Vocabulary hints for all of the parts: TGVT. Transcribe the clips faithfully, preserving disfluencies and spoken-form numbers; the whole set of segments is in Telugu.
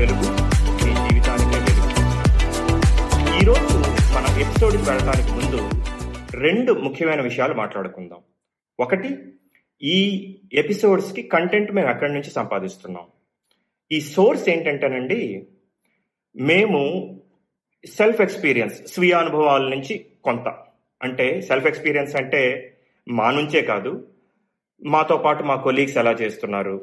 తెలుగు మీ జీవితానికే తెలుగు. ఈరోజు మన ఎపిసోడ్కి వెళ్ళడానికి ముందు రెండు ముఖ్యమైన విషయాలు మాట్లాడుకుందాం. ఒకటి, ఈ ఎపిసోడ్స్కి కంటెంట్ మేము ఎక్కడి నుంచి సంపాదిస్తున్నాం. ఈ సోర్స్ ఏంటంటేనండి, మేము సెల్ఫ్ ఎక్స్పీరియన్స్, స్వీయ అనుభవాల నుంచి కొంత, అంటే సెల్ఫ్ ఎక్స్పీరియన్స్ అంటే మా నుంచే కాదు, మాతో పాటు మా కొలీగ్స్ ఎలా చేస్తున్నారు,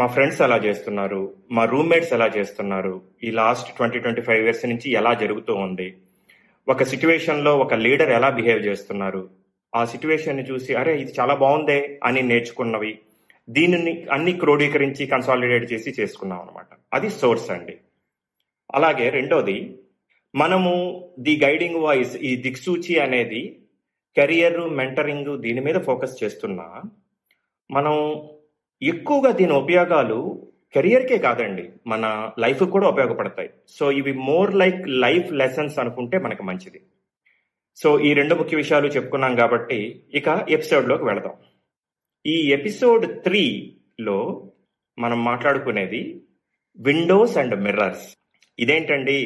మా ఫ్రెండ్స్ ఎలా చేస్తున్నారు, మా రూమ్మేట్స్ ఎలా చేస్తున్నారు, ఈ last twenty twenty five years నుంచి ఎలా జరుగుతూ ఉంది, ఒక సిచ్యువేషన్లో ఒక లీడర్ ఎలా బిహేవ్ చేస్తున్నారు, ఆ సిచ్యువేషన్ని చూసి అరే ఇది చాలా బాగుందే అని నేర్చుకున్నవి, దీనిని అన్ని క్రోడీకరించి కన్సాలిడేట్ చేసి చేసుకున్నాం అనమాట. అది సోర్స్ అండి. అలాగే రెండోది, మనము ది గైడింగ్ వాయిస్, ఈ దిక్సూచి అనేది కెరియర్ మెంటరింగ్ దీని మీద ఫోకస్ చేస్తున్నా, మనం ఎక్కువగా దీని ఉపయోగాలు కెరియర్కే కాదండి, మన లైఫ్కి కూడా ఉపయోగపడతాయి. సో ఇవి మోర్ లైక్ లైఫ్ లెసన్స్ అనుకుంటే మనకి మంచిది. సో ఈ రెండు ముఖ్య విషయాలు చెప్పుకున్నాం కాబట్టి ఇక ఎపిసోడ్లోకి వెళదాం. ఈ ఎపిసోడ్ త్రీలో మనం మాట్లాడుకునేది విండోస్ అండ్ మిర్రర్స్. ఇదేంటండి,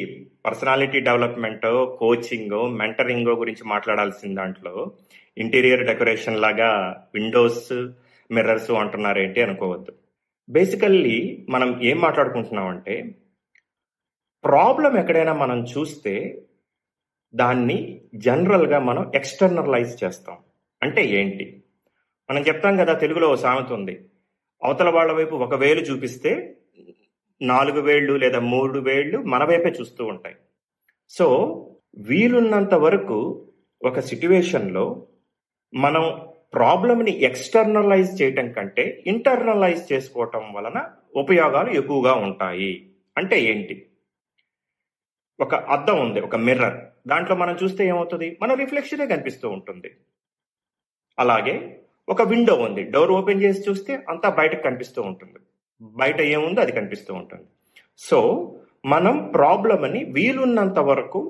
పర్సనాలిటీ డెవలప్మెంటో కోచింగో మెంటరింగో గురించి మాట్లాడాల్సిన దాంట్లో ఇంటీరియర్ డెకరేషన్ లాగా విండోస్ మిర్రర్స్ అంటున్నారేంటి అనుకోవద్దు. బేసికల్లీ మనం ఏం మాట్లాడుకుంటున్నామంటే, ప్రాబ్లం ఎక్కడైనా మనం చూస్తే దాన్ని జనరల్గా మనం ఎక్స్టర్నలైజ్ చేస్తాం. అంటే ఏంటి, మనం చెప్తాం కదా, తెలుగులో ఓ సామెత ఉంది, అవతల వాళ్ళ వైపు ఒక వేలు చూపిస్తే నాలుగు వేళ్ళు లేదా మూడు వేళ్ళు మన వైపే చూస్తూ ఉంటాయి. సో వీలున్నంత వరకు ఒక సిచ్యువేషన్లో మనం ప్రాబ్లమ్ని ఎక్స్టర్నలైజ్ చేయటం కంటే ఇంటర్నలైజ్ చేసుకోవటం వలన ఉపయోగాలు ఎక్కువగా ఉంటాయి. అంటే ఏంటి, ఒక అద్దం ఉంది, ఒక మిర్రర్, దాంట్లో మనం చూస్తే ఏమవుతుంది, మన రిఫ్లెక్షనే కనిపిస్తూ ఉంటుంది. అలాగే ఒక విండో ఉంది, డోర్ ఓపెన్ చేసి చూస్తే అంతా బయటకు కనిపిస్తూ ఉంటుంది, బయట ఏముందో అది కనిపిస్తూ ఉంటుంది. సో మనం ప్రాబ్లమ్ని వీలున్నంత వరకు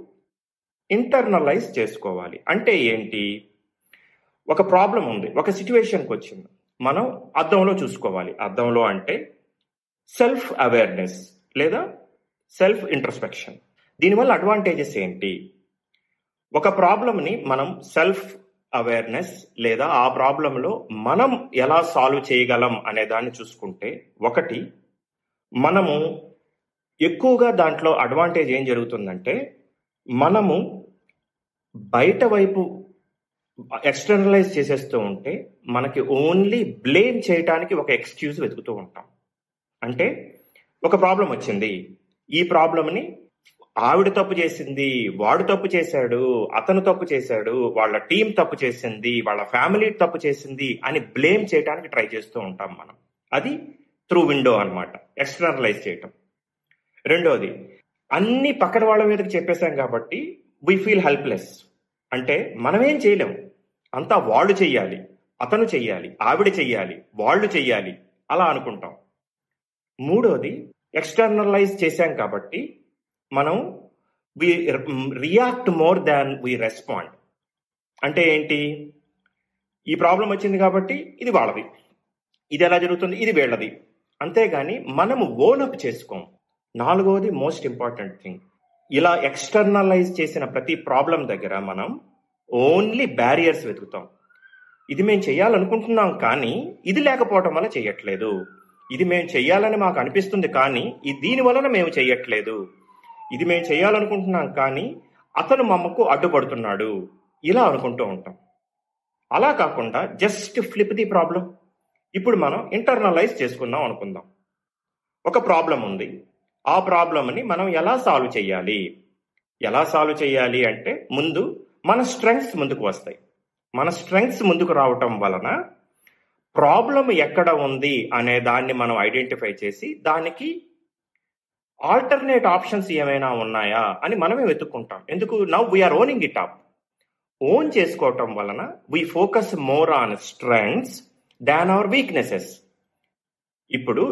ఇంటర్నలైజ్ చేసుకోవాలి. అంటే ఏంటి, ఒక ప్రాబ్లం ఉంది, ఒక సిచ్యువేషన్కి వచ్చింది, మనం అద్దంలో చూసుకోవాలి. అద్దంలో అంటే సెల్ఫ్ అవేర్నెస్ లేదా సెల్ఫ్ ఇంట్రస్పెక్షన్. దీనివల్ల అడ్వాంటేజెస్ ఏంటి, ఒక ప్రాబ్లంని మనం సెల్ఫ్ అవేర్నెస్ లేదా ఆ ప్రాబ్లంలో మనం ఎలా సాల్వ్ చేయగలం అనే దాన్ని చూసుకుంటే, ఒకటి మనము ఎక్కువగా దాంట్లో అడ్వాంటేజ్ ఏం జరుగుతుందంటే, మనము బయట వైపు ఎక్స్టర్నలైజ్ చేసేస్తూ ఉంటే మనకి ఓన్లీ బ్లేమ్ చేయడానికి ఒక ఎక్స్క్యూజ్ వెతుకుతూ ఉంటాం. అంటే ఒక ప్రాబ్లం వచ్చింది, ఈ ప్రాబ్లంని ఆవిడ తప్పు చేసింది, వాడు తప్పు చేశాడు, అతను తప్పు చేశాడు, వాళ్ళ టీం తప్పు చేసింది, వాళ్ళ ఫ్యామిలీ తప్పు చేసింది అని బ్లేమ్ చేయడానికి ట్రై చేస్తూ ఉంటాం మనం. అది త్రూ విండో అనమాట, ఎక్స్టర్నలైజ్ చేయటం. రెండోది, అన్ని పక్కన వాళ్ళ మీదకి చెప్పేశాం కాబట్టి వీ ఫీల్ హెల్ప్లెస్. అంటే మనమేం చేయలేము, అంతా వాళ్ళు చెయ్యాలి, అతను చెయ్యాలి, ఆవిడ చెయ్యాలి, వాళ్ళు చెయ్యాలి అలా అనుకుంటాం. మూడోది, ఎక్స్టర్నలైజ్ చేశాం కాబట్టి మనం we react more than we respond. అంటే ఏంటి, ఈ ప్రాబ్లం వచ్చింది కాబట్టి ఇది వాళ్ళది, ఇది ఎలా జరుగుతుంది, ఇది వీళ్ళది, అంతేగాని మనము ఓనప్ చేసుకోం. నాలుగోది, మోస్ట్ ఇంపార్టెంట్ థింగ్, ఇలా ఎక్స్టర్నలైజ్ చేసిన ప్రతి ప్రాబ్లం దగ్గర మనం ఓన్లీ బ్యారియర్స్ వెతుకుతాం. ఇది మేము చేయాలనుకుంటున్నాం కానీ ఇది లేకపోవటం వల్ల చేయట్లేదు, ఇది మేము చేయాలని మాకు అనిపిస్తుంది కానీ ఇది దీని వలన మేము చేయట్లేదు, ఇది మేము చేయాలనుకుంటున్నాం కానీ అతను మమ్మకు అడ్డుపడుతున్నాడు, ఇలా అనుకుంటూ ఉంటాం. అలా కాకుండా జస్ట్ ఫ్లిప్ ది ప్రాబ్లం. ఇప్పుడు మనం ఇంటర్నలైజ్ చేసుకుందాం అనుకుందాం. ఒక ప్రాబ్లం ఉంది, ఆ ప్రాబ్లంని మనం ఎలా సాల్వ్ చేయాలి, ఎలా సాల్వ్ చేయాలి అంటే ముందు మన స్ట్రెంగ్స్ ముందుకు వస్తాయి. మన స్ట్రెంగ్స్ ముందుకు రావటం వలన ప్రాబ్లం ఎక్కడ ఉంది అనే దాన్ని మనం ఐడెంటిఫై చేసి దానికి ఆల్టర్నేట్ ఆప్షన్స్ ఏమైనా ఉన్నాయా అని మనమే వెతుక్కుంటాం. ఎందుకు, now we're owning it up. Own చేసుకోవటం వలన we focus more on strengths than our weaknesses. ఇప్పుడు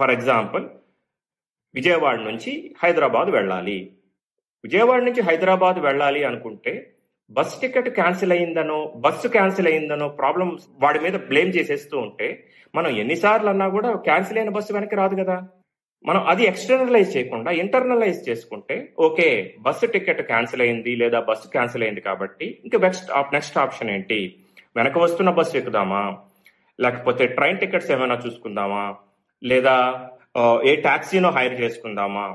ఫర్ ఎగ్జాంపుల్, విజయవాడ నుంచి హైదరాబాద్ వెళ్ళాలి, విజయవాడ నుంచి హైదరాబాద్ వెళ్ళాలి అనుకుంటే బస్ టికెట్ క్యాన్సిల్ అయిందనో బస్సు క్యాన్సిల్ అయిందనో ప్రాబ్లం వాడి మీద బ్లేమ్ చేసేస్తూ ఉంటే మనం ఎన్నిసార్లు అన్నా కూడా క్యాన్సిల్ అయిన బస్సు వెనక్కి రాదు కదా, మనం అది ఎక్స్టర్నలైజ్ చేయకుండా ఇంటర్నలైజ్ చేసుకుంటే, ఓకే బస్సు టికెట్ క్యాన్సిల్ అయింది లేదా బస్సు క్యాన్సిల్ అయింది కాబట్టి ఇంకా నెక్స్ట్ నెక్స్ట్ ఆప్షన్ ఏంటి, వెనక వస్తున్న బస్సు ఎక్కుదామా, లేకపోతే ట్రైన్ టికెట్స్ ఏమైనా చూసుకుందామా, లేదా ఏ ట్యాక్సీనో హైర్ చేసుకుందామా,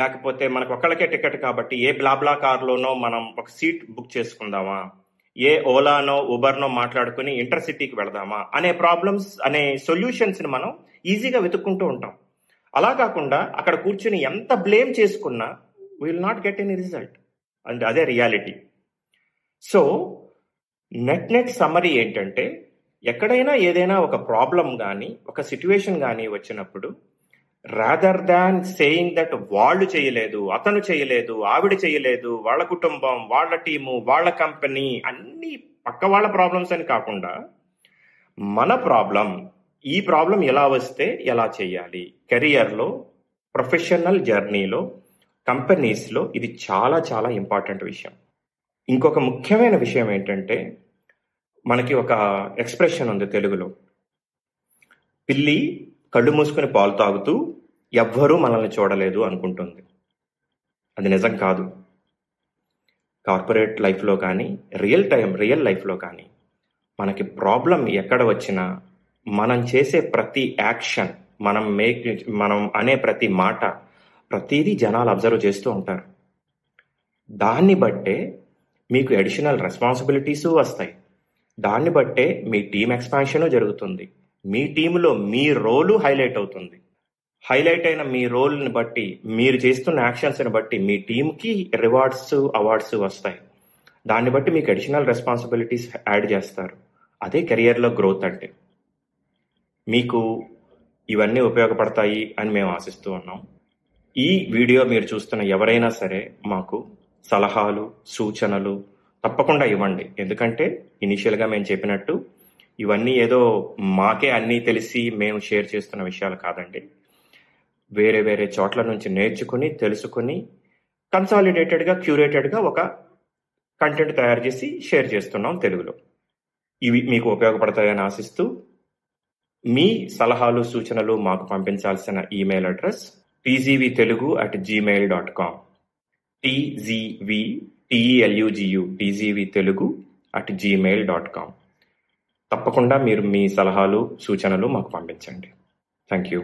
లేకపోతే మనకు ఒక్కళ్ళకే టికెట్ కాబట్టి ఏ బ్లాబ్లా కార్లోనో మనం ఒక సీట్ బుక్ చేసుకుందామా, ఏ ఓలానో ఉబర్నో మాట్లాడుకుని ఇంటర్సిటీకి వెళదామా అనే ప్రాబ్లమ్స్ అనే సొల్యూషన్స్ని మనం ఈజీగా వెతుక్కుంటూ ఉంటాం. అలా కాకుండా అక్కడ కూర్చుని ఎంత బ్లేమ్ చేసుకున్నా will not get any result, and అదే reality. So net net summary ఏంటంటే, ఎక్కడైనా ఏదైనా ఒక ప్రాబ్లం కానీ ఒక సిచ్యువేషన్ కానీ వచ్చినప్పుడు, రాదర్ దాన్ సేయింగ్ దట్ వాళ్ళు చేయలేదు, అతను చేయలేదు, ఆవిడ చేయలేదు, వాళ్ళ కుటుంబం, వాళ్ళ టీము, వాళ్ళ కంపెనీ, అన్ని పక్క వాళ్ళ ప్రాబ్లమ్స్ అని కాకుండా, మన ప్రాబ్లం, ఈ ప్రాబ్లం ఎలా వస్తే ఎలా చేయాలి, కెరియర్లో, ప్రొఫెషనల్ జర్నీలో, కంపెనీస్లో ఇది చాలా చాలా ఇంపార్టెంట్ విషయం. ఇంకొక ముఖ్యమైన విషయం ఏంటంటే, మనకి ఒక ఎక్స్ప్రెషన్ ఉంది తెలుగులో, పిల్లి కళ్ళు మూసుకుని పాలు తాగుతూ ఎవ్వరూ మనల్ని చూడలేదు అనుకుంటుంది. అది నిజం కాదు. కార్పొరేట్ లైఫ్లో కానీ రియల్ టైం రియల్ లైఫ్లో కానీ మనకి ప్రాబ్లం ఎక్కడ వచ్చినా మనం చేసే ప్రతి యాక్షన్, మనం మేక్ మనం అనే ప్రతి మాట, ప్రతిదీ జనాలు అబ్జర్వ్ చేస్తూ ఉంటారు. దాన్ని బట్టే మీకు అడిషనల్ రెస్పాన్సిబిలిటీసు వస్తాయి, దాన్ని బట్టే మీ టీం ఎక్స్పాన్షను జరుగుతుంది, మీ టీంలో మీ రోలు హైలైట్ అవుతుంది, హైలైట్ అయిన మీ రోల్ని బట్టి, మీరు చేస్తున్న యాక్షన్స్ని బట్టి మీ టీంకి రివార్డ్స్, అవార్డ్స్ వస్తాయి, దాన్ని బట్టి మీకు అడిషనల్ రెస్పాన్సిబిలిటీస్ యాడ్ చేస్తారు. అదే కెరియర్లో గ్రోత్ అంటే. మీకు ఇవన్నీ ఉపయోగపడతాయి అని మేము ఆశిస్తూ ఉన్నాం. ఈ వీడియో మీరు చూస్తున్న ఎవరైనా సరే మాకు సలహాలు, సూచనలు తప్పకుండా ఇవ్వండి. ఎందుకంటే ఇనిషియల్గా మేము చెప్పినట్టు ఇవన్నీ ఏదో మాకే అన్నీ తెలిసి మేము షేర్ చేస్తున్న విషయాలు కాదండి. వేరే వేరే చోట్ల నుంచి నేర్చుకుని, తెలుసుకుని, కన్సాలిడేటెడ్గా, క్యూరేటెడ్గా ఒక కంటెంట్ తయారు చేసి షేర్ చేస్తున్నాం తెలుగులో. ఇవి మీకు ఉపయోగపడతాయని ఆశిస్తూ, మీ సలహాలు, సూచనలు మాకు పంపించాల్సిన email address TGV Telugu at gmail dot com, TGV T L U G U TGV Telugu at gmail dot com. తప్పకుండా మీరు మీ సలహాలు, సూచనలు మాకు పంపించండి. Thank you.